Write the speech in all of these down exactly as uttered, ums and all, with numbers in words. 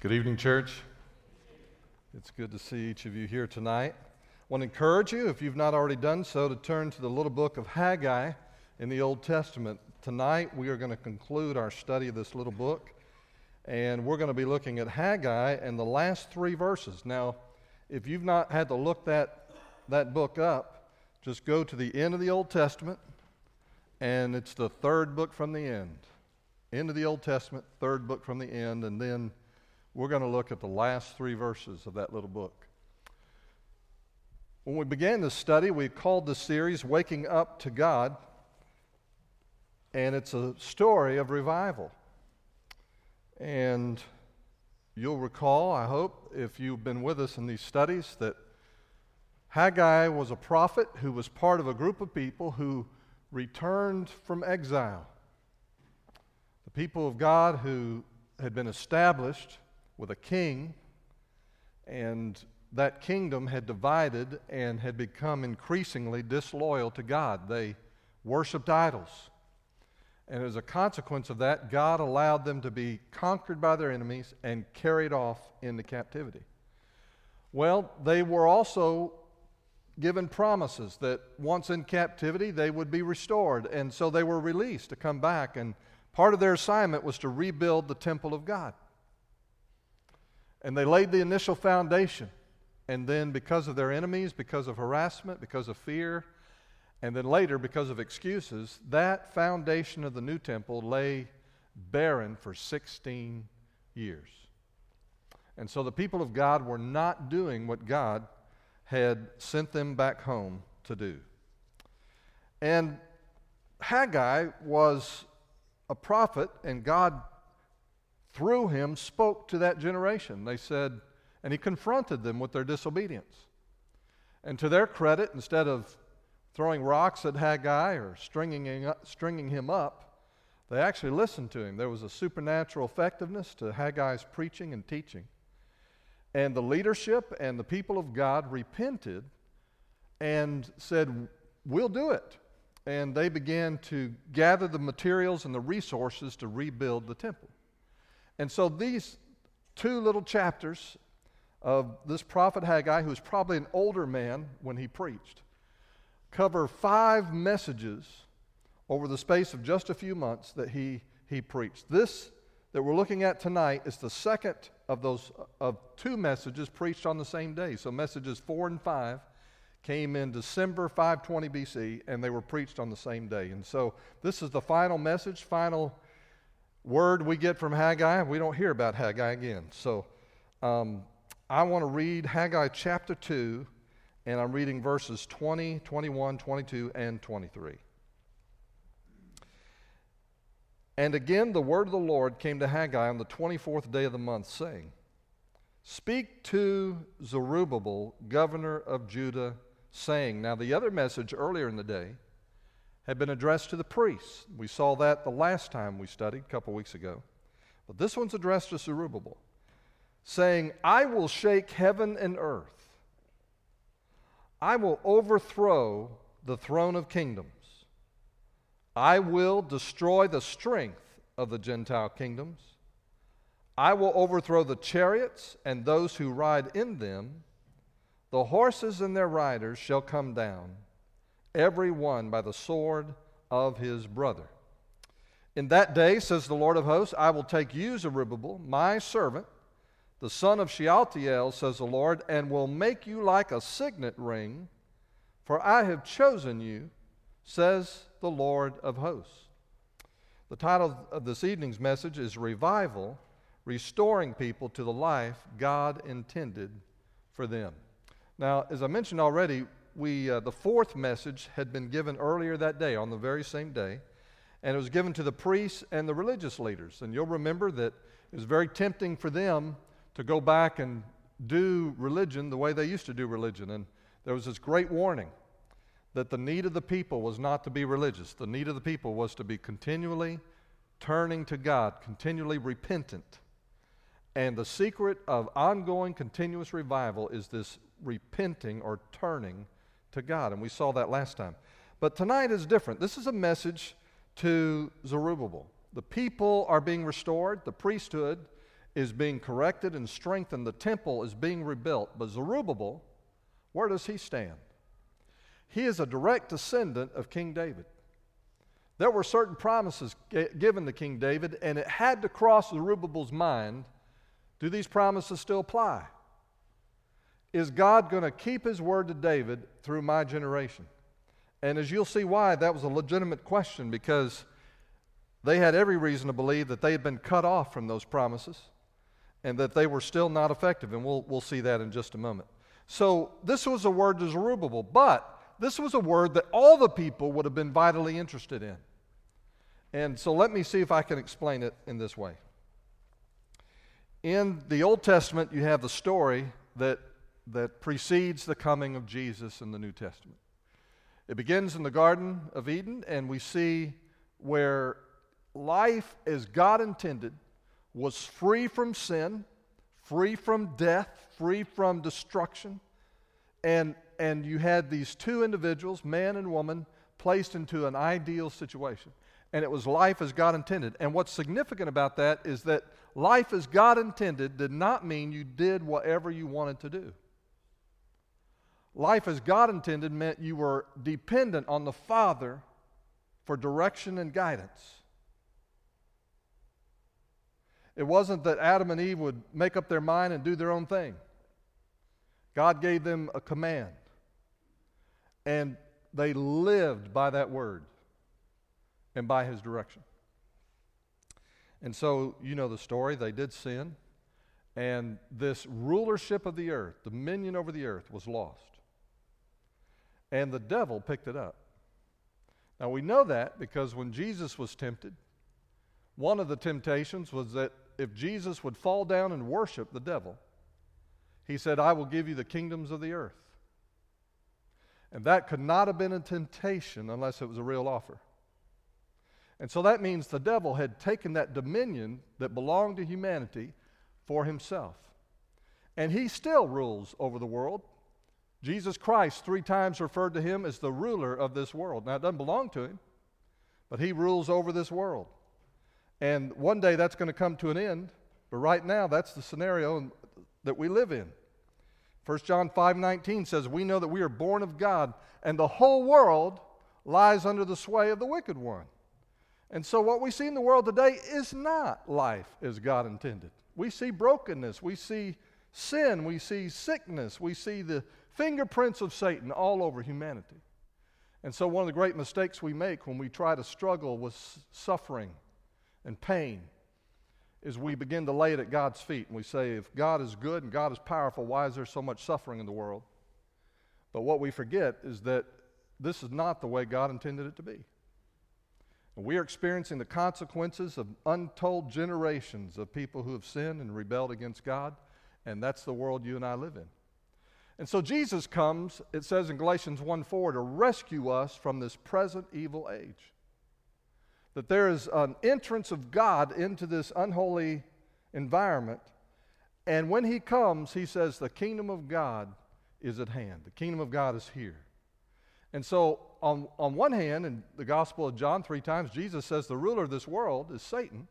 Good evening, church. It's good to see each of you here tonight. I want to encourage you, if you've not already done so, to turn to the little book of Haggai in the Old Testament. Tonight we are going to conclude our study of this little book, and we're going to be looking at Haggai and the last three verses. Now, if you've not had to look that, that book up, just go to the end of the Old Testament, and it's the third book from the end. End of the Old Testament, third book from the end, and then we're going to look at the last three verses of that little book. When we began this study, we called the series Waking Up to God, and it's a story of revival. And you'll recall, I hope, if you've been with us in these studies, that Haggai was a prophet who was part of a group of people who returned from exile. The people of God who had been established with a king, and that kingdom had divided and had become increasingly disloyal to God. They worshiped idols, and as a consequence of that, God allowed them to be conquered by their enemies and carried off into captivity. Well, they were also given promises that once in captivity they would be restored, and so they were released to come back, and part of their assignment was to rebuild the temple of God. And they laid the initial foundation, and then because of their enemies, because of harassment, because of fear, and then later because of excuses, that foundation of the new temple lay barren for sixteen years. And so the people of God were not doing what God had sent them back home to do. And Haggai was a prophet, and God through him spoke to that generation. They said, and he confronted them with their disobedience. And to their credit, instead of throwing rocks at Haggai or stringing stringing him up, they actually listened to him. There was a supernatural effectiveness to Haggai's preaching and teaching. And the leadership and the people of God repented and said, we'll do it. And they began to gather the materials and the resources to rebuild the temple. And so these two little chapters of this prophet Haggai, who's probably an older man when he preached, cover five messages over the space of just a few months that he, he preached. This that we're looking at tonight is the second of those of two messages preached on the same day. So messages four and five came in December five twenty B C, and they were preached on the same day. And so this is the final message, final word we get from Haggai. We don't hear about Haggai again. So um, I want to read Haggai chapter two, and I'm reading verses twenty, twenty-one, twenty-two, and twenty-three. And again the word of the Lord came to Haggai on the twenty-fourth day of the month, saying, "Speak to Zerubbabel, governor of Judah, saying," now the other message earlier in the day had been addressed to the priests. We saw that the last time we studied a couple weeks ago. But this one's addressed to Zerubbabel, saying, "I will shake heaven and earth. I will overthrow the throne of kingdoms. I will destroy the strength of the Gentile kingdoms. I will overthrow the chariots and those who ride in them. The horses and their riders shall come down, every one by the sword of his brother. In that day, says the Lord of hosts, I will take you, Zerubbabel, my servant, the son of Shealtiel, says the Lord, and will make you like a signet ring, for I have chosen you, says the Lord of hosts." The title of this evening's message is Revival, Restoring People to the Life God Intended for Them. Now, as I mentioned already, we uh, the fourth message had been given earlier that day, on the very same day, and it was given to the priests and the religious leaders. And you'll remember that it was very tempting for them to go back and do religion the way they used to do religion. And there was this great warning that the need of the people was not to be religious. The need of the people was to be continually turning to God, continually repentant. And the secret of ongoing continuous revival is this repenting or turning to God. And we saw that last time. But tonight is different. This is a message to Zerubbabel. The people are being restored. The priesthood is being corrected and strengthened. The temple is being rebuilt. But Zerubbabel, where does he stand? He is a direct descendant of King David. There were certain promises given to King David, and it had to cross Zerubbabel's mind, do these promises still apply? Is God going to keep his word to David through my generation? And as you'll see why, that was a legitimate question, because they had every reason to believe that they had been cut off from those promises and that they were still not effective, and we'll, we'll see that in just a moment. So this was a word to Zerubbabel, but this was a word that all the people would have been vitally interested in. And so let me see if I can explain it in this way. In the Old Testament, you have the story that, that precedes the coming of Jesus in the New Testament. It begins in the Garden of Eden, and we see where life as God intended was free from sin, free from death, free from destruction, and, and you had these two individuals, man and woman, placed into an ideal situation. And it was life as God intended. And what's significant about that is that life as God intended did not mean you did whatever you wanted to do. Life as God intended meant you were dependent on the Father for direction and guidance. It wasn't that Adam and Eve would make up their mind and do their own thing. God gave them a command, and they lived by that word and by his direction. And so, you know the story, they did sin, and this rulership of the earth, dominion over the earth, was lost. And the devil picked it up. Now we know that because when Jesus was tempted, one of the temptations was that if Jesus would fall down and worship the devil, he said, I will give you the kingdoms of the earth. And that could not have been a temptation unless it was a real offer. And so that means the devil had taken that dominion that belonged to humanity for himself. And he still rules over the world. Jesus Christ three times referred to him as the ruler of this world. Now, it doesn't belong to him, but he rules over this world. And one day that's going to come to an end, but right now that's the scenario that we live in. First John five nineteen says, we know that we are born of God, and the whole world lies under the sway of the wicked one. And so what we see in the world today is not life as God intended. We see brokenness, we see sin, we see sickness, we see the fingerprints of Satan all over humanity. And so one of the great mistakes we make when we try to struggle with suffering and pain is we begin to lay it at God's feet, and we say, if God is good and God is powerful, why is there so much suffering in the world? But what we forget is that this is not the way God intended it to be. And we are experiencing the consequences of untold generations of people who have sinned and rebelled against God, and that's the world you and I live in. And so Jesus comes, it says in Galatians one four, to rescue us from this present evil age. That there is an entrance of God into this unholy environment, and when he comes, he says, the kingdom of God is at hand. The kingdom of God is here. And so on, on one hand, in the Gospel of John three times, Jesus says the ruler of this world is Satan.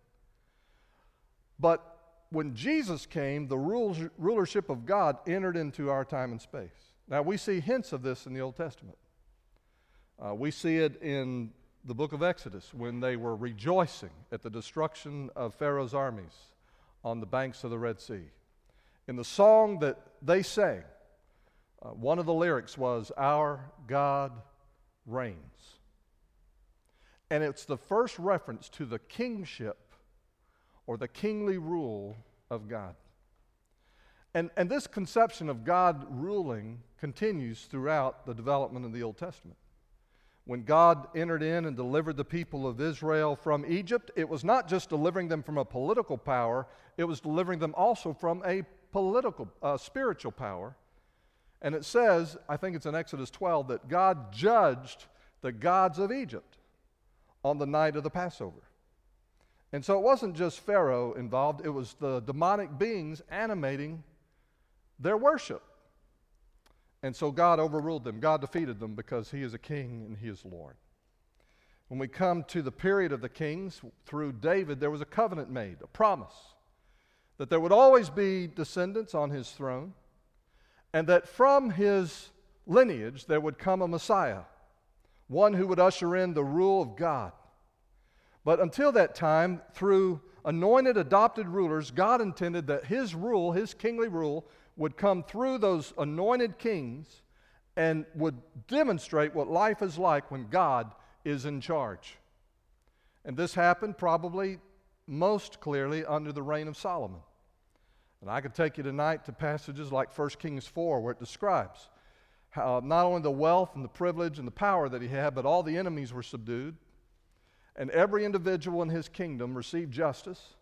But when Jesus came, the rulership of God entered into our time and space. Now, we see hints of this in the Old Testament. Uh, we see it in the book of Exodus, when they were rejoicing at the destruction of Pharaoh's armies on the banks of the Red Sea. In the song that they sang, uh, one of the lyrics was, Our God Reigns. And it's the first reference to the kingship or the kingly rule of God. And, and this conception of God ruling continues throughout the development of the Old Testament. When God entered in and delivered the people of Israel from Egypt, it was not just delivering them from a political power, it was delivering them also from a political, uh, spiritual power. And it says, I think it's in Exodus twelve, that God judged the gods of Egypt on the night of the Passover. And so it wasn't just Pharaoh involved, it was the demonic beings animating their worship. And so God overruled them. God defeated them because he is a king and he is Lord. When we come to the period of the kings, through David, there was a covenant made, a promise that there would always be descendants on his throne, and that from his lineage there would come a Messiah, one who would usher in the rule of God. But until that time, through anointed, adopted rulers, God intended that his rule, his kingly rule, would come through those anointed kings and would demonstrate what life is like when God is in charge. And this happened probably most clearly under the reign of Solomon. And I could take you tonight to passages like First Kings four, where it describes how not only the wealth and the privilege and the power that he had, but all the enemies were subdued, and every individual in his kingdom received justice.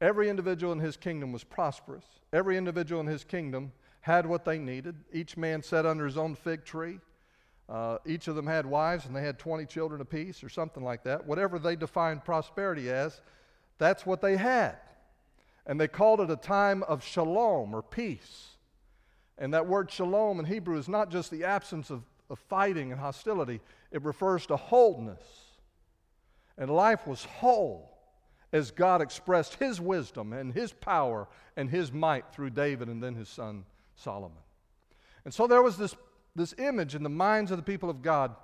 Every individual in his kingdom was prosperous. Every individual in his kingdom had what they needed. Each man sat under his own fig tree. Uh, each of them had wives, and they had twenty children apiece or something like that. Whatever they defined prosperity as, that's what they had. And they called it a time of shalom, or peace. And that word shalom in Hebrew is not just the absence of, of fighting and hostility. It refers to wholeness. And life was whole as God expressed his wisdom and his power and his might through David and then his son Solomon. And so there was this, this image in the minds of the people of God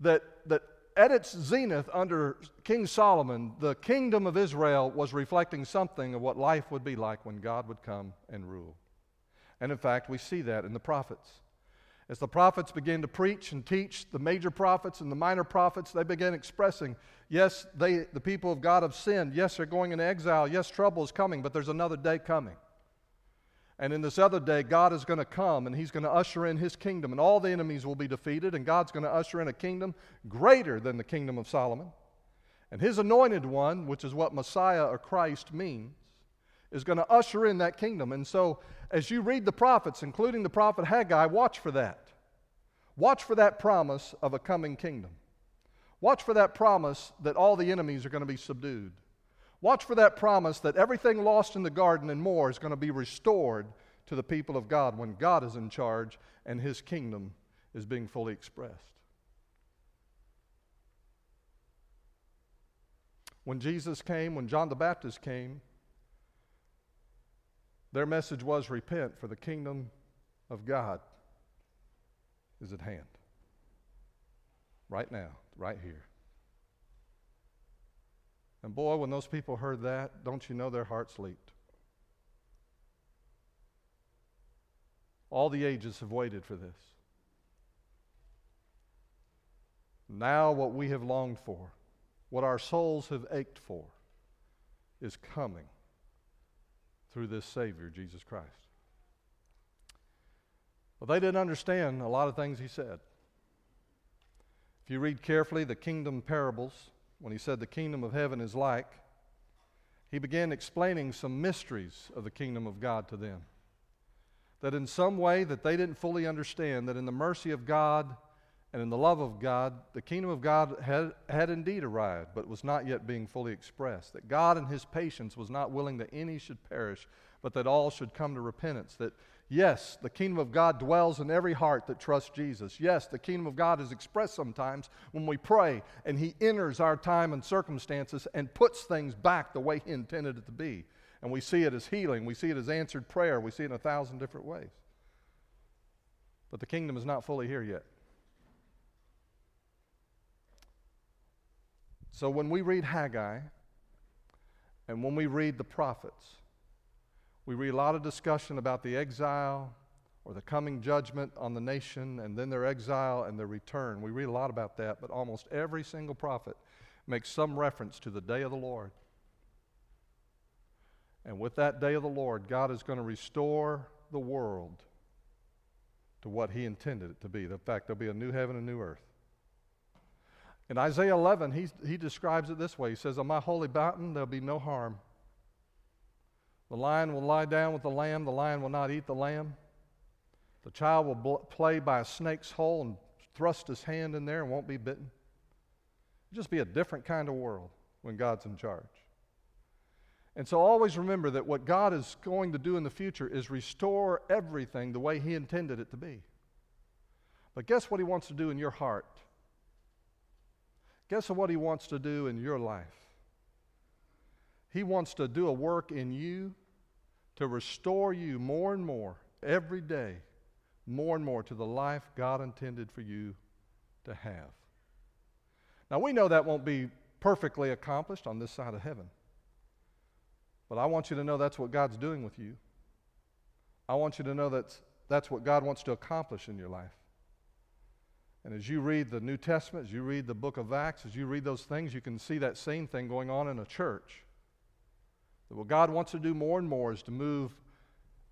that, that at its zenith under King Solomon, the kingdom of Israel was reflecting something of what life would be like when God would come and rule. And in fact, we see that in the prophets. As the prophets began to preach and teach, the major prophets and the minor prophets, they began expressing, yes, they, the people of God have sinned. Yes, they're going into exile. Yes, trouble is coming, but there's another day coming. And in this other day, God is going to come, and he's going to usher in his kingdom, and all the enemies will be defeated, and God's going to usher in a kingdom greater than the kingdom of Solomon. And his anointed one, which is what Messiah or Christ means, is going to usher in that kingdom. And so as you read the prophets, including the prophet Haggai, watch for that. Watch for that promise of a coming kingdom. Watch for that promise that all the enemies are going to be subdued. Watch for that promise that everything lost in the garden and more is going to be restored to the people of God when God is in charge and his kingdom is being fully expressed. When Jesus came, when John the Baptist came, their message was, repent, for the kingdom of God is at hand. Right now, right here. And boy, when those people heard that, don't you know their hearts leaped. All the ages have waited for this. Now what we have longed for, what our souls have ached for, is coming through this Savior, Jesus Christ. Well, they didn't understand a lot of things he said. If you read carefully the kingdom parables, when he said the kingdom of heaven is like, he began explaining some mysteries of the kingdom of God to them, that in some way that they didn't fully understand, that in the mercy of God and in the love of God, the kingdom of God had, had indeed arrived, but was not yet being fully expressed. That God in his patience was not willing that any should perish, but that all should come to repentance. That yes, the kingdom of God dwells in every heart that trusts Jesus. Yes, the kingdom of God is expressed sometimes when we pray, and he enters our time and circumstances and puts things back the way he intended it to be. And we see it as healing. We see it as answered prayer. We see it in a thousand different ways. But the kingdom is not fully here yet. So when we read Haggai and when we read the prophets, we read a lot of discussion about the exile or the coming judgment on the nation and then their exile and their return. We read a lot about that, but almost every single prophet makes some reference to the day of the Lord. And with that day of the Lord, God is going to restore the world to what he intended it to be. In fact, there'll be a new heaven and new earth. In Isaiah eleven, he, he describes it this way. He says, on my holy mountain there'll be no harm. The lion will lie down with the lamb. The lion will not eat the lamb. The child will bl- play by a snake's hole and thrust his hand in there and won't be bitten. It'll just be a different kind of world when God's in charge. And so always remember that what God is going to do in the future is restore everything the way he intended it to be. But guess what he wants to do in your heart? Guess what he wants to do in your life? He wants to do a work in you to restore you more and more every day, more and more to the life God intended for you to have. Now, we know that won't be perfectly accomplished on this side of heaven. But I want you to know that's what God's doing with you. I want you to know that's, that's what God wants to accomplish in your life. And as you read the New Testament, as you read the book of Acts, as you read those things, you can see that same thing going on in a church. That what God wants to do more and more is to move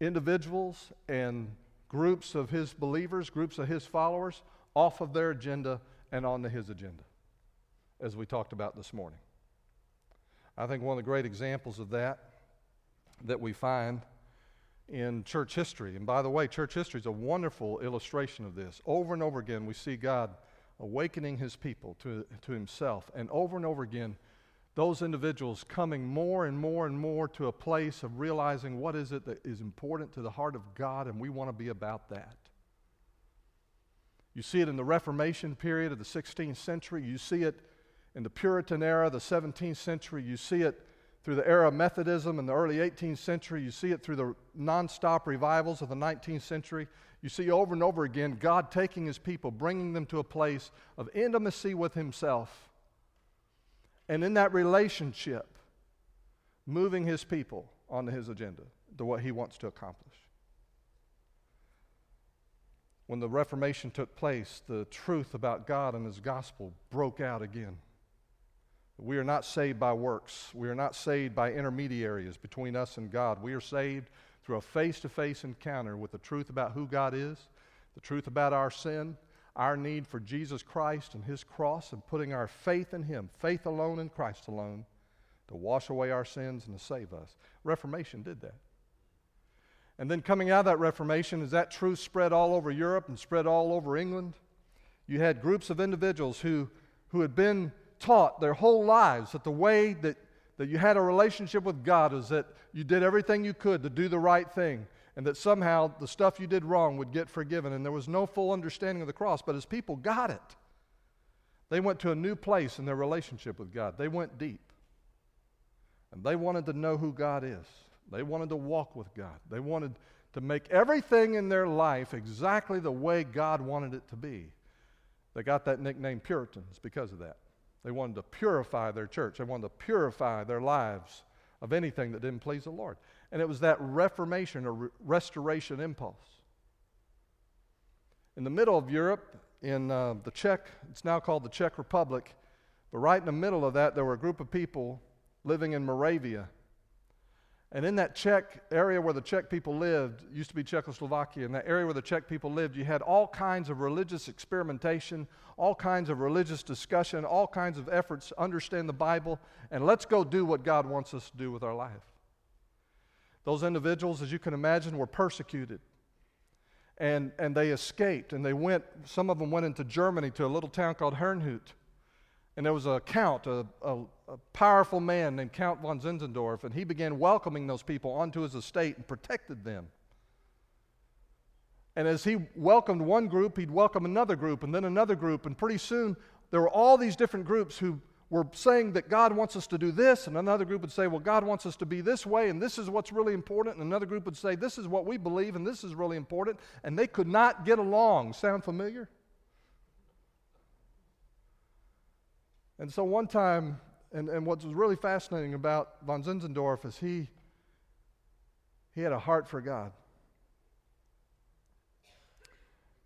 individuals and groups of His believers, groups of His followers, off of their agenda and onto His agenda, as we talked about this morning. I think one of the great examples of that that we find in church history, and by the way, church history is a wonderful illustration of this. Over and over again, we see God awakening His people to, to Himself, and over and over again, those individuals coming more and more and more to a place of realizing what is it that is important to the heart of God, and we want to be about that. You see it in the Reformation period of the sixteenth century. You see it in the Puritan era, the seventeenth century. You see it through the era of Methodism in the early eighteenth century. You see it through the nonstop revivals of the nineteenth century. You see over and over again God taking His people, bringing them to a place of intimacy with Himself. And in that relationship, moving His people onto His agenda, to what He wants to accomplish. When the Reformation took place, the truth about God and His gospel broke out again. We are not saved by works. We are not saved by intermediaries between us and God. We are saved through a face-to-face encounter with the truth about who God is, the truth about our sin, our need for Jesus Christ and His cross, and putting our faith in Him, faith alone in Christ alone, to wash away our sins and to save us. Reformation did that. And then coming out of that Reformation, as that truth spread all over Europe and spread all over England, you had groups of individuals who, who had been taught their whole lives that the way that, that you had a relationship with God is that you did everything you could to do the right thing, and that somehow the stuff you did wrong would get forgiven, and there was no full understanding of the cross. But as people got it, they went to a new place in their relationship with God. They went deep, and they wanted to know who God is. They wanted to walk with God. They wanted to make everything in their life exactly the way God wanted it to be. They got that nickname Puritans because of that. They wanted to purify their church. They wanted to purify their lives of anything that didn't please the Lord. And it was that Reformation or re- restoration impulse. In the middle of Europe, in uh, the Czech, it's now called the Czech Republic, but right in the middle of that, there were a group of people living in Moravia. And in that Czech area where the Czech people lived, used to be Czechoslovakia, in that area where the Czech people lived, you had all kinds of religious experimentation, all kinds of religious discussion, all kinds of efforts to understand the Bible, and let's go do what God wants us to do with our life. Those individuals, as you can imagine, were persecuted. And, and they escaped, and they went, some of them went into Germany to a little town called Herrnhut. And there was a count, a, a, a powerful man named Count von Zinzendorf, and he began welcoming those people onto his estate and protected them. And as he welcomed one group, he'd welcome another group, and then another group, and pretty soon there were all these different groups who were saying that God wants us to do this, and another group would say, well, God wants us to be this way, and this is what's really important, and another group would say, this is what we believe, and this is really important, and they could not get along. Sound familiar? And so one time, and, and what was really fascinating about von Zinzendorf is he, he had a heart for God,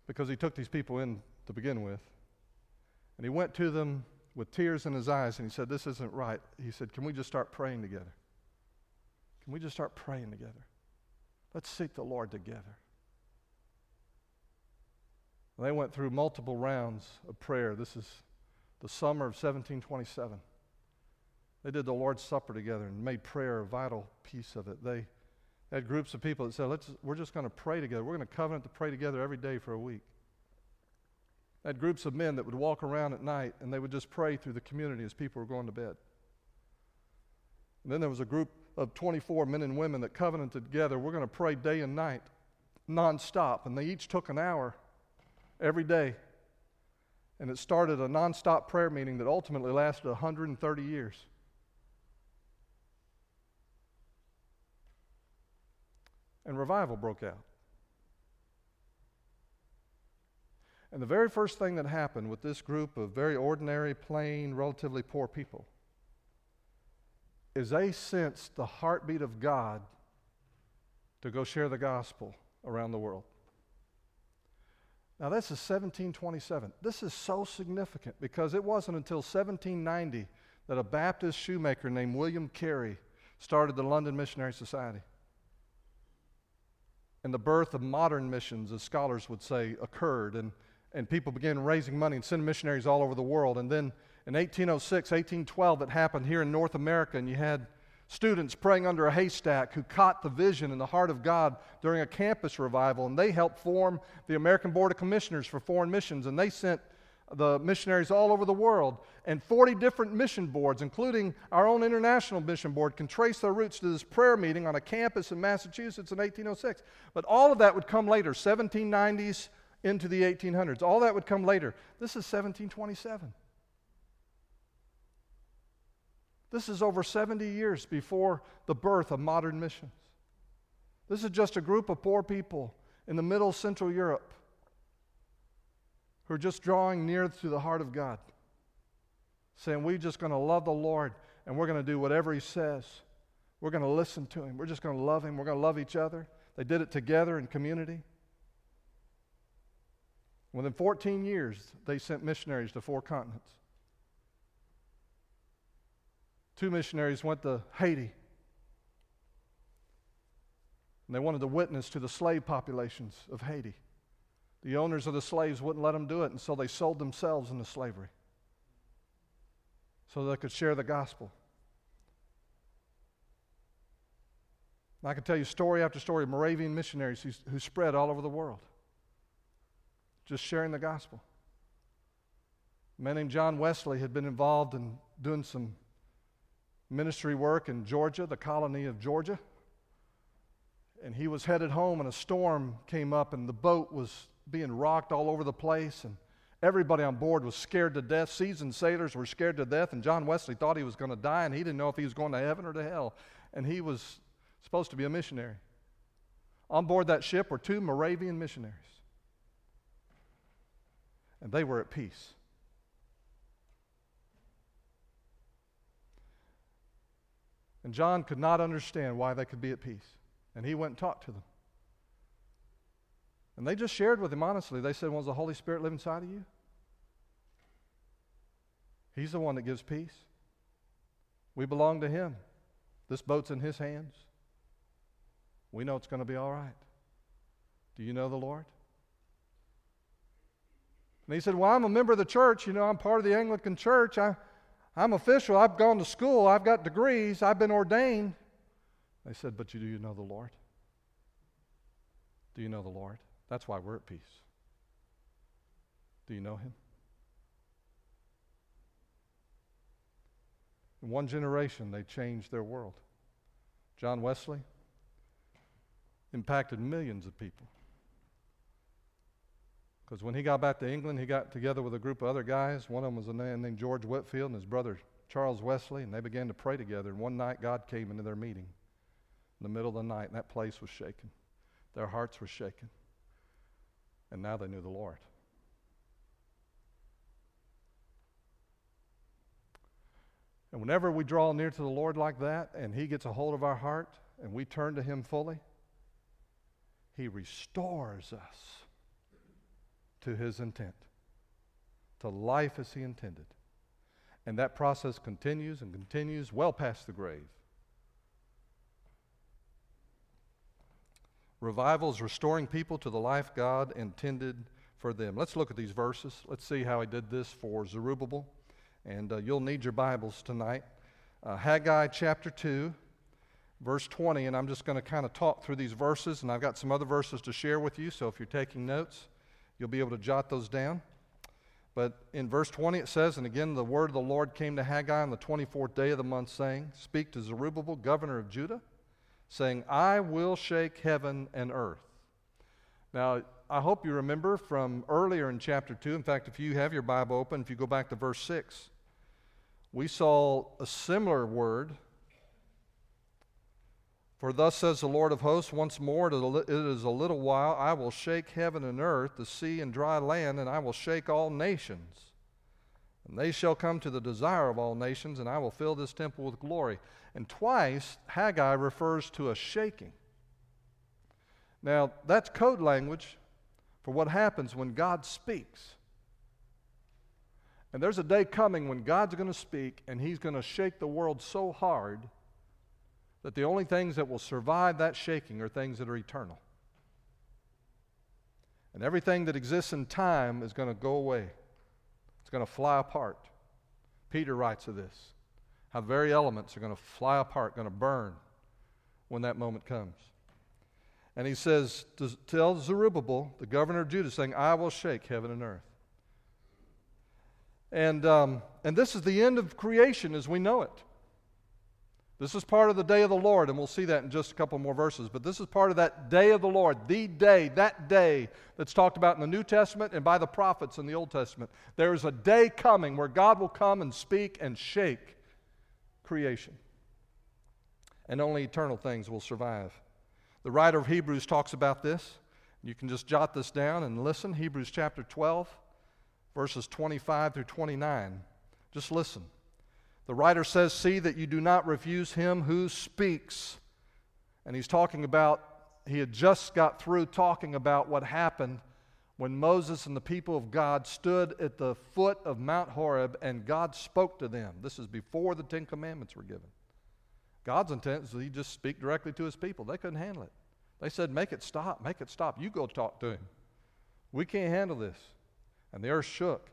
because he took these people in to begin with, and he went to them with tears in his eyes, and he said, this isn't right. He said, can we just start praying together? Can we just start praying together? Let's seek the Lord together. And they went through multiple rounds of prayer. This is the summer of seventeen twenty-seven. They did the Lord's Supper together and made prayer a vital piece of it. They had groups of people that said, Let's, we're just going to pray together. We're going to covenant to pray together every day for a week. They had groups of men that would walk around at night, and they would just pray through the community as people were going to bed. And then there was a group of twenty-four men and women that covenanted together, we're going to pray day and night, nonstop. And they each took an hour every day. And it started a nonstop prayer meeting that ultimately lasted one hundred thirty years. and revival broke out. And the very first thing that happened with this group of very ordinary, plain, relatively poor people is they sensed the heartbeat of God to go share the gospel around the world. Now, this is seventeen twenty-seven. This is so significant because it wasn't until seventeen ninety that a Baptist shoemaker named William Carey started the London Missionary Society. And the birth of modern missions, as scholars would say, occurred, and, and people began raising money and sending missionaries all over the world. And then in eighteen oh six, eighteen twelve, it happened here in North America, and you had students praying under a haystack who caught the vision in the heart of God during a campus revival, and they helped form the American Board of Commissioners for Foreign Missions, and they sent the missionaries all over the world. And forty different mission boards, including our own international mission board, can trace their roots to this prayer meeting on a campus in Massachusetts in eighteen oh six. But all of that would come later, seventeen nineties into the eighteen hundreds. All that would come later. This is seventeen twenty-seven. This is over seventy years before the birth of modern missions. This is just a group of poor people in the middle central Europe who are just drawing near to the heart of God, saying, we're just going to love the Lord, and we're going to do whatever He says. We're going to listen to Him. We're just going to love Him. We're going to love each other. They did it together in community. Within fourteen years, they sent missionaries to four continents. Two missionaries went to Haiti, and they wanted to witness to the slave populations of Haiti. The owners of the slaves wouldn't let them do it, and so they sold themselves into slavery so they could share the gospel. And I can tell you story after story of Moravian missionaries who, who spread all over the world, just sharing the gospel. A man named John Wesley had been involved in doing some ministry work in Georgia, the colony of Georgia, and he was headed home, and a storm came up, and the boat was being rocked all over the place, and everybody on board was scared to death. Seasoned sailors were scared to death, and John Wesley thought he was going to die, and he didn't know if he was going to heaven or to hell, and he was supposed to be a missionary. On board that ship were two Moravian missionaries, and they were at peace. And John could not understand why they could be at peace, and he went and talked to them. And they just shared with him, honestly. They said, well, does the Holy Spirit live inside of you? He's the one that gives peace. We belong to Him. This boat's in His hands. We know it's going to be all right. Do you know the Lord? And he said, well, I'm a member of the church. You know, I'm part of the Anglican church. I, I'm official. I've gone to school. I've got degrees. I've been ordained. They said, but you, do you know the Lord? Do you know the Lord? That's why we're at peace. Do you know Him? In one generation, they changed their world. John Wesley impacted millions of people. Because when he got back to England, he got together with a group of other guys. One of them was a man named George Whitfield and his brother Charles Wesley, and they began to pray together. And one night, God came into their meeting in the middle of the night, and that place was shaken. Their hearts were shaken. And now they knew the Lord. And whenever we draw near to the Lord like that, and He gets a hold of our heart, and we turn to Him fully, He restores us to His intent, to life as He intended. And that process continues and continues well past the grave. Revival is restoring people to the life God intended for them. Let's look at these verses. Let's see how He did this for Zerubbabel. And uh, you'll need your Bibles tonight. Uh, Haggai chapter two, verse twenty. And I'm just going to kind of talk through these verses. And I've got some other verses to share with you. So if you're taking notes, you'll be able to jot those down. But in verse twenty it says, and again the word of the Lord came to Haggai on the twenty-fourth day of the month, saying, speak to Zerubbabel, governor of Judah, saying, I will shake heaven and earth. Now, I hope you remember from earlier in chapter two, in fact, if you have your Bible open, if you go back to verse six, we saw a similar word For thus says the Lord of hosts, once more it is a little while, I will shake heaven and earth, the sea and dry land, and I will shake all nations. And they shall come to the desire of all nations, and I will fill this temple with glory. And twice Haggai refers to a shaking. Now, that's code language for what happens when God speaks. And there's a day coming when God's going to speak, and he's going to shake the world so hard that the only things that will survive that shaking are things that are eternal. And everything that exists in time is going to go away. It's going to fly apart. Peter writes of this, how very elements are going to fly apart, going to burn when that moment comes. And he says, tell Zerubbabel, the governor of Judah, saying, I will shake heaven and earth. And, um, and this is the end of creation as we know it. This is part of the day of the Lord, and we'll see that in just a couple more verses. But this is part of that day of the Lord, the day, that day that's talked about in the New Testament and by the prophets in the Old Testament. There is a day coming where God will come and speak and shake creation. And only eternal things will survive. The writer of Hebrews talks about this. You can just jot this down and listen. Hebrews chapter twelve, verses twenty-five through twenty-nine. Just listen. The writer says, see that you do not refuse him who speaks. And he's talking about, he had just got through talking about what happened when Moses and the people of God stood at the foot of Mount Horeb and God spoke to them. This is before the Ten Commandments were given. God's intent is that he just speak directly to his people. They couldn't handle it. They said, make it stop, make it stop. You go talk to him. We can't handle this. And the earth shook.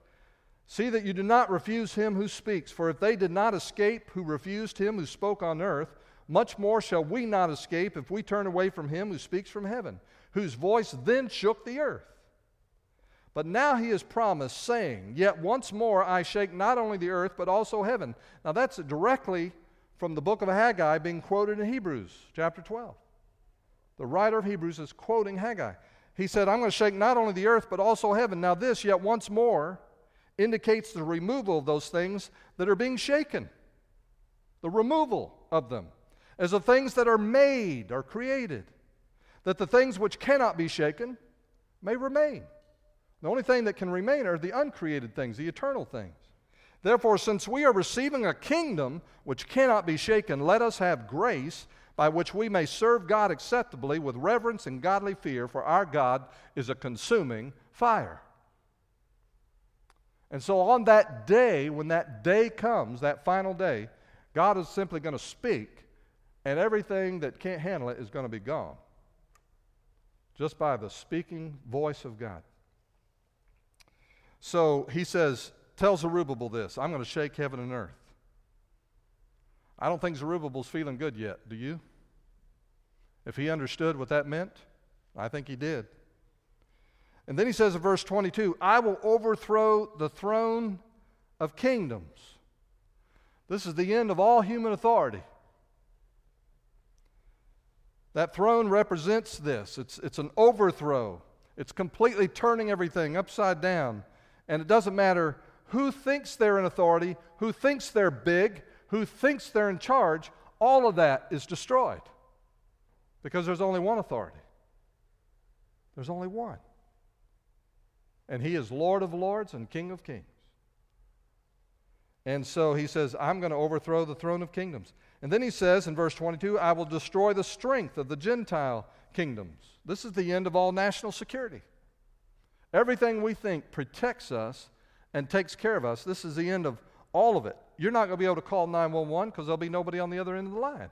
See that you do not refuse him who speaks, for if they did not escape who refused him who spoke on earth, much more shall we not escape if we turn away from him who speaks from heaven, whose voice then shook the earth. But now he has promised, saying, yet once more I shake not only the earth, but also heaven. Now that's directly from the book of Haggai being quoted in Hebrews chapter twelve. The writer of Hebrews is quoting Haggai. He said, I'm going to shake not only the earth, but also heaven. Now this, yet once more, indicates the removal of those things that are being shaken, the removal of them, as the things that are made or created, that the things which cannot be shaken may remain. The only thing that can remain are the uncreated things, the eternal things. Therefore, since we are receiving a kingdom which cannot be shaken, let us have grace by which we may serve God acceptably with reverence and godly fear, for our God is a consuming fire. And so on that day, when that day comes, that final day, God is simply going to speak, and everything that can't handle it is going to be gone, just by the speaking voice of God. So he says, tell Zerubbabel this, I'm going to shake heaven and earth. I don't think Zerubbabel's feeling good yet, do you? If he understood what that meant, I think he did. And then he says in verse twenty-two, I will overthrow the throne of kingdoms. This is the end of all human authority. That throne represents this. It's, it's an overthrow. It's completely turning everything upside down. And it doesn't matter who thinks they're in authority, who thinks they're big, who thinks they're in charge. All of that is destroyed because there's only one authority. There's only one. And he is Lord of lords and King of kings. And so he says, I'm going to overthrow the throne of kingdoms. And then he says in verse twenty-two, I will destroy the strength of the Gentile kingdoms. This is the end of all national security. Everything we think protects us and takes care of us. This is the end of all of it. You're not going to be able to call nine one one because there'll be nobody on the other end of the line.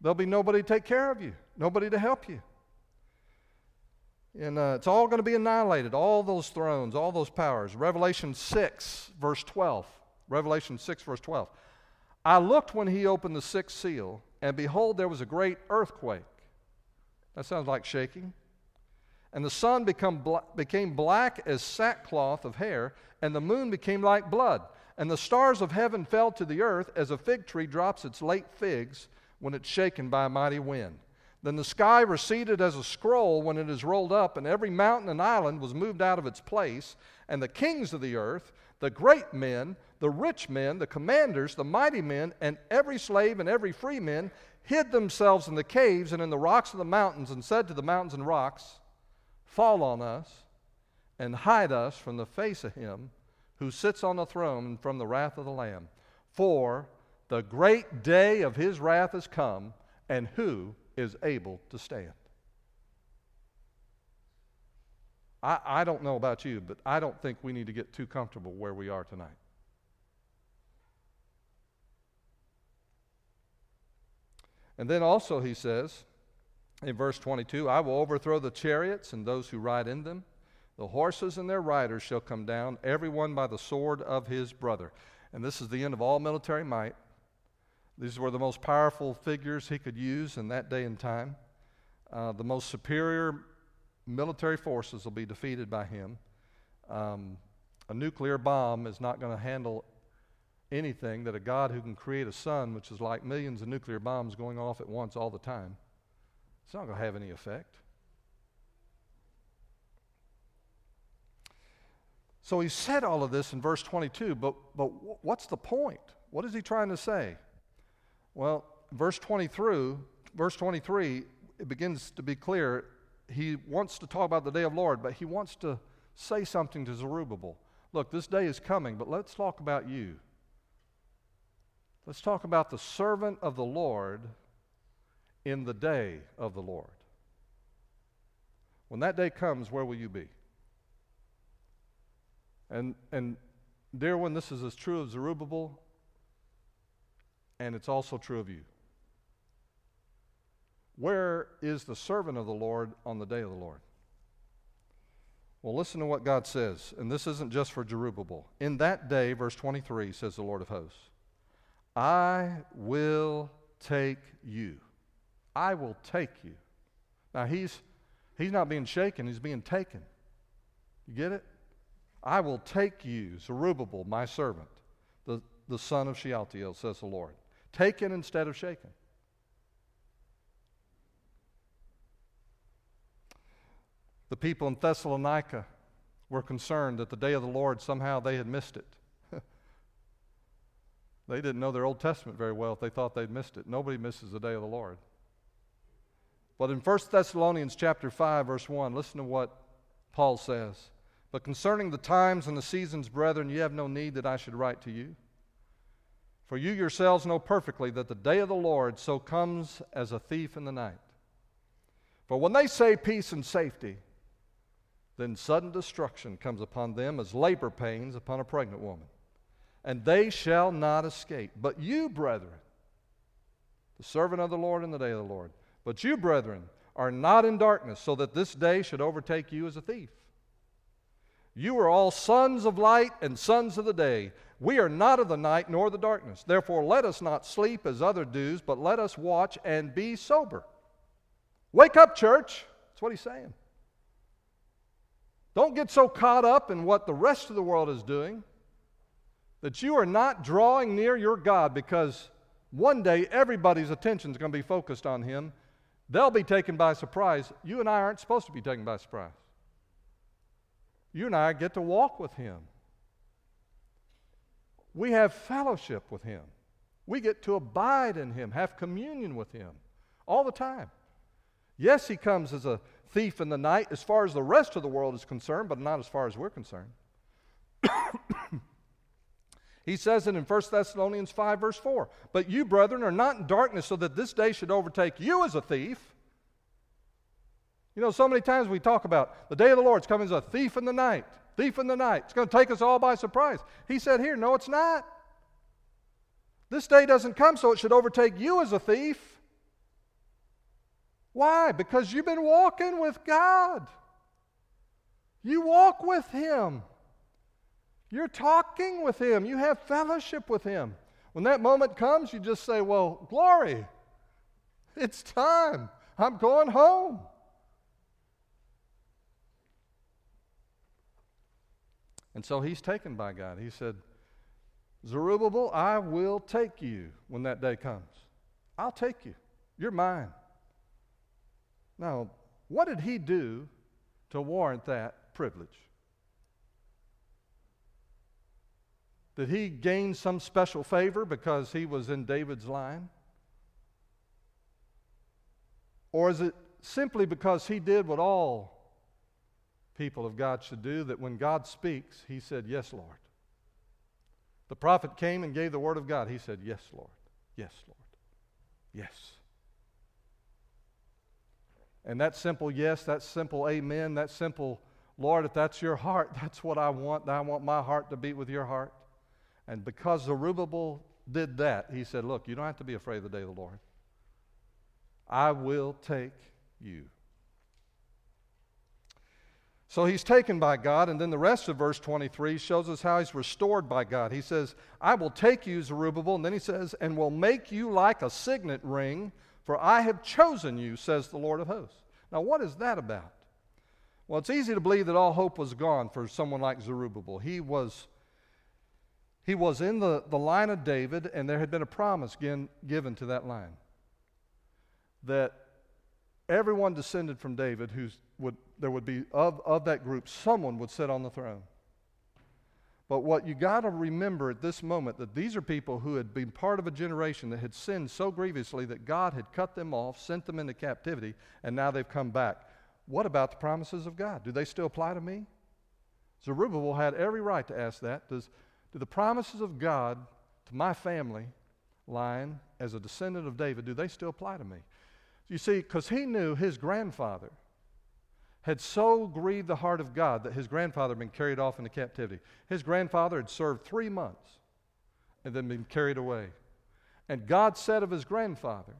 There'll be nobody to take care of you, nobody to help you. And uh, it's all going to be annihilated, all those thrones, all those powers. Revelation six, verse twelve. Revelation six, verse twelve. I looked when he opened the sixth seal, and behold, there was a great earthquake. That sounds like shaking. And the sun become bla- became black as sackcloth of hair, and the moon became like blood. And the stars of heaven fell to the earth as a fig tree drops its late figs when it's shaken by a mighty wind. Then the sky receded as a scroll when it is rolled up, and every mountain and island was moved out of its place, and the kings of the earth, the great men, the rich men, the commanders, the mighty men, and every slave and every free man hid themselves in the caves and in the rocks of the mountains, and said to the mountains and rocks, fall on us and hide us from the face of him who sits on the throne and from the wrath of the Lamb. For the great day of his wrath is come, and who is able to stand? I, I don't know about you, but I don't think we need to get too comfortable where we are tonight. And then also he says in verse twenty-two, I will overthrow the chariots and those who ride in them. The horses and their riders shall come down, everyone by the sword of his brother. And this is the end of all military might. These were the most powerful figures he could use in that day and time. Uh, the most superior military forces will be defeated by him. Um, a nuclear bomb is not going to handle anything that a God who can create a sun, which is like millions of nuclear bombs going off at once all the time, it's not going to have any effect. So he said all of this in verse twenty-two, but, but what's the point? What is he trying to say? Well, verse twenty-three, verse twenty-three, it begins to be clear. He wants to talk about the day of the Lord, but he wants to say something to Zerubbabel. Look, this day is coming, but let's talk about you. Let's talk about the servant of the Lord in the day of the Lord. When that day comes, where will you be? And, and dear one, this is as true of Zerubbabel, and it's also true of you. Where is the servant of the Lord on the day of the Lord? Well, listen to what God says, and this isn't just for Zerubbabel. In that day, verse twenty-three, says the Lord of hosts, I will take you. I will take you. Now, he's, he's not being shaken. He's being taken. You get it? I will take you, Zerubbabel, my servant, the, the son of Shealtiel, says the Lord. Taken instead of shaken. The people in Thessalonica were concerned that the day of the Lord, somehow they had missed it. They didn't know their Old Testament very well if they thought they'd missed it. Nobody misses the day of the Lord. But in First Thessalonians chapter five, verse one, listen to what Paul says. But concerning the times and the seasons, brethren, you have no need that I should write to you. For you yourselves know perfectly that the day of the Lord so comes as a thief in the night. For when they say peace and safety, then sudden destruction comes upon them as labor pains upon a pregnant woman. And they shall not escape. But you, brethren, the servant of the Lord in the day of the Lord, but you, brethren, are not in darkness, so that this day should overtake you as a thief. You are all sons of light and sons of the day. We are not of the night nor the darkness. Therefore, let us not sleep as others do, but let us watch and be sober. Wake up, church. That's what he's saying. Don't get so caught up in what the rest of the world is doing that you are not drawing near your God, because one day everybody's attention is going to be focused on him. They'll be taken by surprise. You and I aren't supposed to be taken by surprise. You and I get to walk with him. We have fellowship with him. We get to abide in him, have communion with him all the time. Yes, he comes as a thief in the night as far as the rest of the world is concerned, but not as far as we're concerned. He says it in First Thessalonians five, verse four. But you, brethren, are not in darkness, so that this day should overtake you as a thief. You know, so many times we talk about the day of the Lord's coming as a thief in the night. Thief in the night. It's going to take us all by surprise. He said here, no, it's not. This day doesn't come, so it should overtake you as a thief. Why? Because you've been walking with God. You walk with him. You're talking with him. You have fellowship with him. When that moment comes, you just say, well, glory, it's time. I'm going home. And so he's taken by God. He said, Zerubbabel, I will take you when that day comes. I'll take you. You're mine. Now, what did he do to warrant that privilege? Did he gain some special favor because he was in David's line? Or is it simply because he did what all people of God should do, that when God speaks, he said, yes, Lord? The prophet came and gave the word of God. He said, yes, Lord, yes, Lord, yes. And that simple yes, that simple amen, that simple, Lord, if that's your heart, that's what I want. I want my heart to beat with your heart. And because Zerubbabel did that, he said, look, you don't have to be afraid of the day of the Lord. I will take you. So he's taken by God, and then the rest of verse twenty-three shows us how he's restored by God. He says, I will take you, Zerubbabel, and then he says, and will make you like a signet ring, for I have chosen you, says the Lord of hosts. Now what is that about? Well, it's easy to believe that all hope was gone for someone like Zerubbabel. He was, he was in the, the line of David, and there had been a promise again given to that line, that everyone descended from David who's would there would be of, of that group, someone would sit on the throne. But what you got to remember at this moment, that these are people who had been part of a generation that had sinned so grievously that God had cut them off, sent them into captivity, and now they've come back. What about the promises of God? Do they still apply to me? Zerubbabel had every right to ask that. Does, do the promises of God to my family line as a descendant of David, do they still apply to me? You see, because he knew his grandfather had so grieved the heart of God that his grandfather had been carried off into captivity. His grandfather had served three months and then been carried away. And God said of his grandfather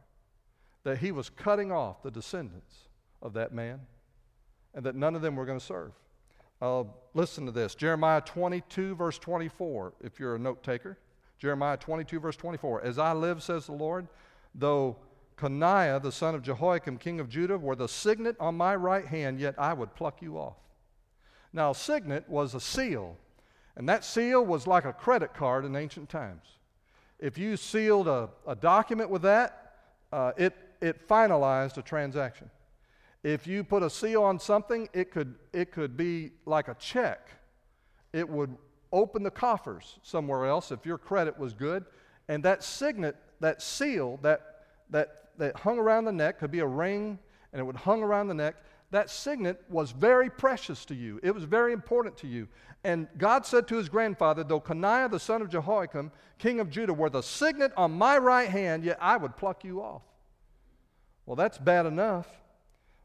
that he was cutting off the descendants of that man and that none of them were going to serve. Uh, listen to this. Jeremiah twenty-two, verse twenty-four, if you're a note taker. Jeremiah twenty-two, verse twenty-four. As I live, says the Lord, though Coniah, the son of Jehoiakim, king of Judah, were the signet on my right hand, yet I would pluck you off. Now, signet was a seal, and that seal was like a credit card in ancient times. If you sealed a, a document with that, uh, it, it finalized a transaction. If you put a seal on something, it could, it could be like a check. It would open the coffers somewhere else if your credit was good, and that signet, that seal, that That, that hung around the neck, could be a ring, and it would hung around the neck. That signet was very precious to you. It was very important to you. And God said to his grandfather, though Coniah, the son of Jehoiakim, king of Judah, were the signet on my right hand, yet I would pluck you off. Well, that's bad enough.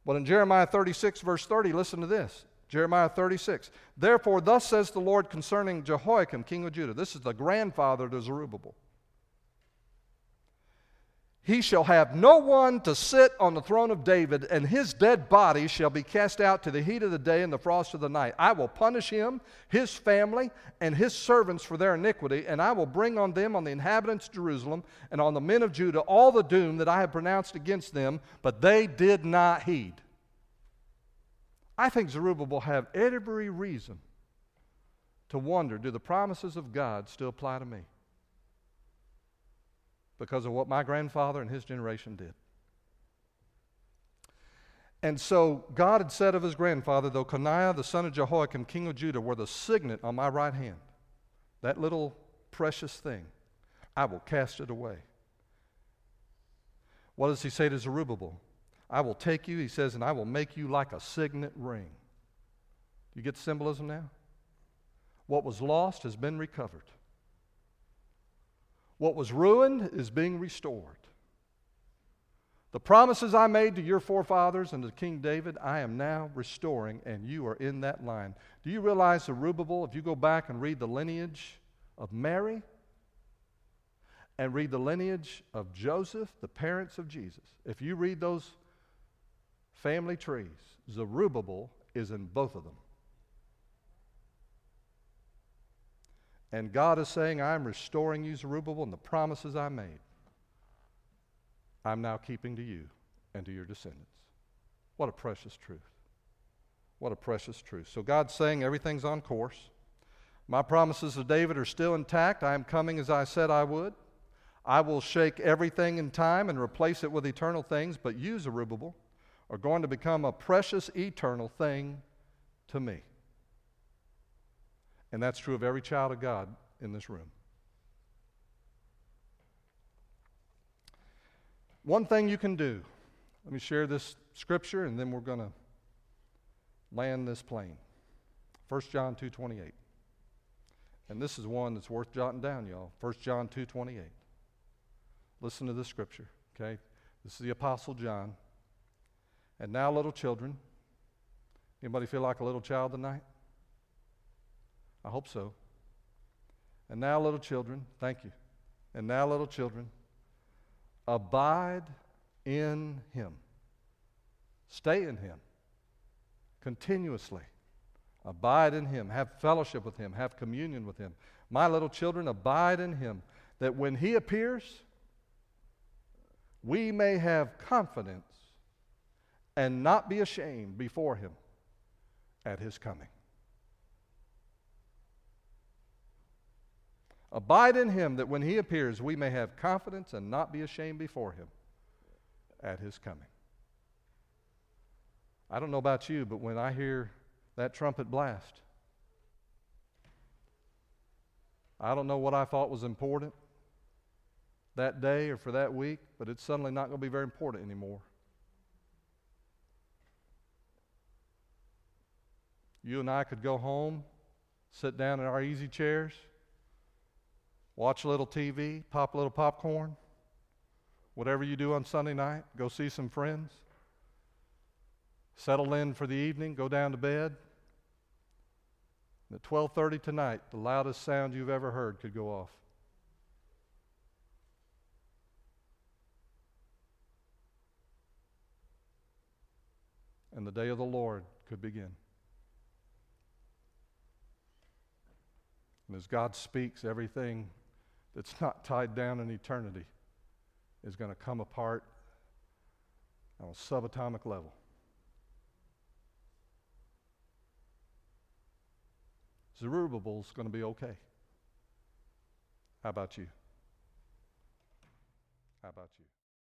But in Jeremiah thirty-six, verse thirty, listen to this. Jeremiah thirty-six, therefore thus says the Lord concerning Jehoiakim, king of Judah. This is the grandfather to Zerubbabel. He shall have no one to sit on the throne of David, and his dead body shall be cast out to the heat of the day and the frost of the night. I will punish him, his family, and his servants for their iniquity, and I will bring on them, on the inhabitants of Jerusalem, and on the men of Judah, all the doom that I have pronounced against them, but they did not heed. I think Zerubbabel had every reason to wonder, do the promises of God still apply to me? Because of what my grandfather and his generation did. And so God had said of his grandfather, though Coniah, the son of Jehoiakim, king of Judah, were the signet on my right hand, that little precious thing, I will cast it away. What does he say to Zerubbabel? I will take you, he says, and I will make you like a signet ring. You get symbolism now? What was lost has been recovered. What was ruined is being restored. The promises I made to your forefathers and to King David, I am now restoring, and you are in that line. Do you realize, Zerubbabel, if you go back and read the lineage of Mary and read the lineage of Joseph, the parents of Jesus, if you read those family trees, Zerubbabel is in both of them. And God is saying, I am restoring you, Zerubbabel, and the promises I made, I'm now keeping to you and to your descendants. What a precious truth. What a precious truth. So God's saying everything's on course. My promises to David are still intact. I am coming as I said I would. I will shake everything in time and replace it with eternal things, but you, Zerubbabel, are going to become a precious eternal thing to me. And that's true of every child of God in this room. One thing you can do, Let me share this scripture, and then we're going to land this plane. First John two twenty-eight. And this is one that's worth jotting down, y'all. First John two twenty-eight. Listen to this scripture, okay? This is the Apostle John. And now, little children. Anybody feel like a little child tonight? I hope so. And now, little children, thank you. And now, little children, abide in him. Stay in him. Continuously. Abide in him. Have fellowship with him. Have communion with him. My little children, abide in him, that when he appears, we may have confidence and not be ashamed before him at his coming. Abide in him, that when he appears, we may have confidence and not be ashamed before him at his coming. I don't know about you, but when I hear that trumpet blast, I don't know what I thought was important that day or for that week, but it's suddenly not going to be very important anymore. You and I could go home, sit down in our easy chairs, watch a little T V, pop a little popcorn, whatever you do on Sunday night, go see some friends, settle in for the evening, go down to bed. And at twelve thirty tonight, the loudest sound you've ever heard could go off. And the day of the Lord could begin. And as God speaks, everything that's not tied down in eternity is going to come apart on a subatomic level. Zerubbabel's going to be okay. How about you? How about you?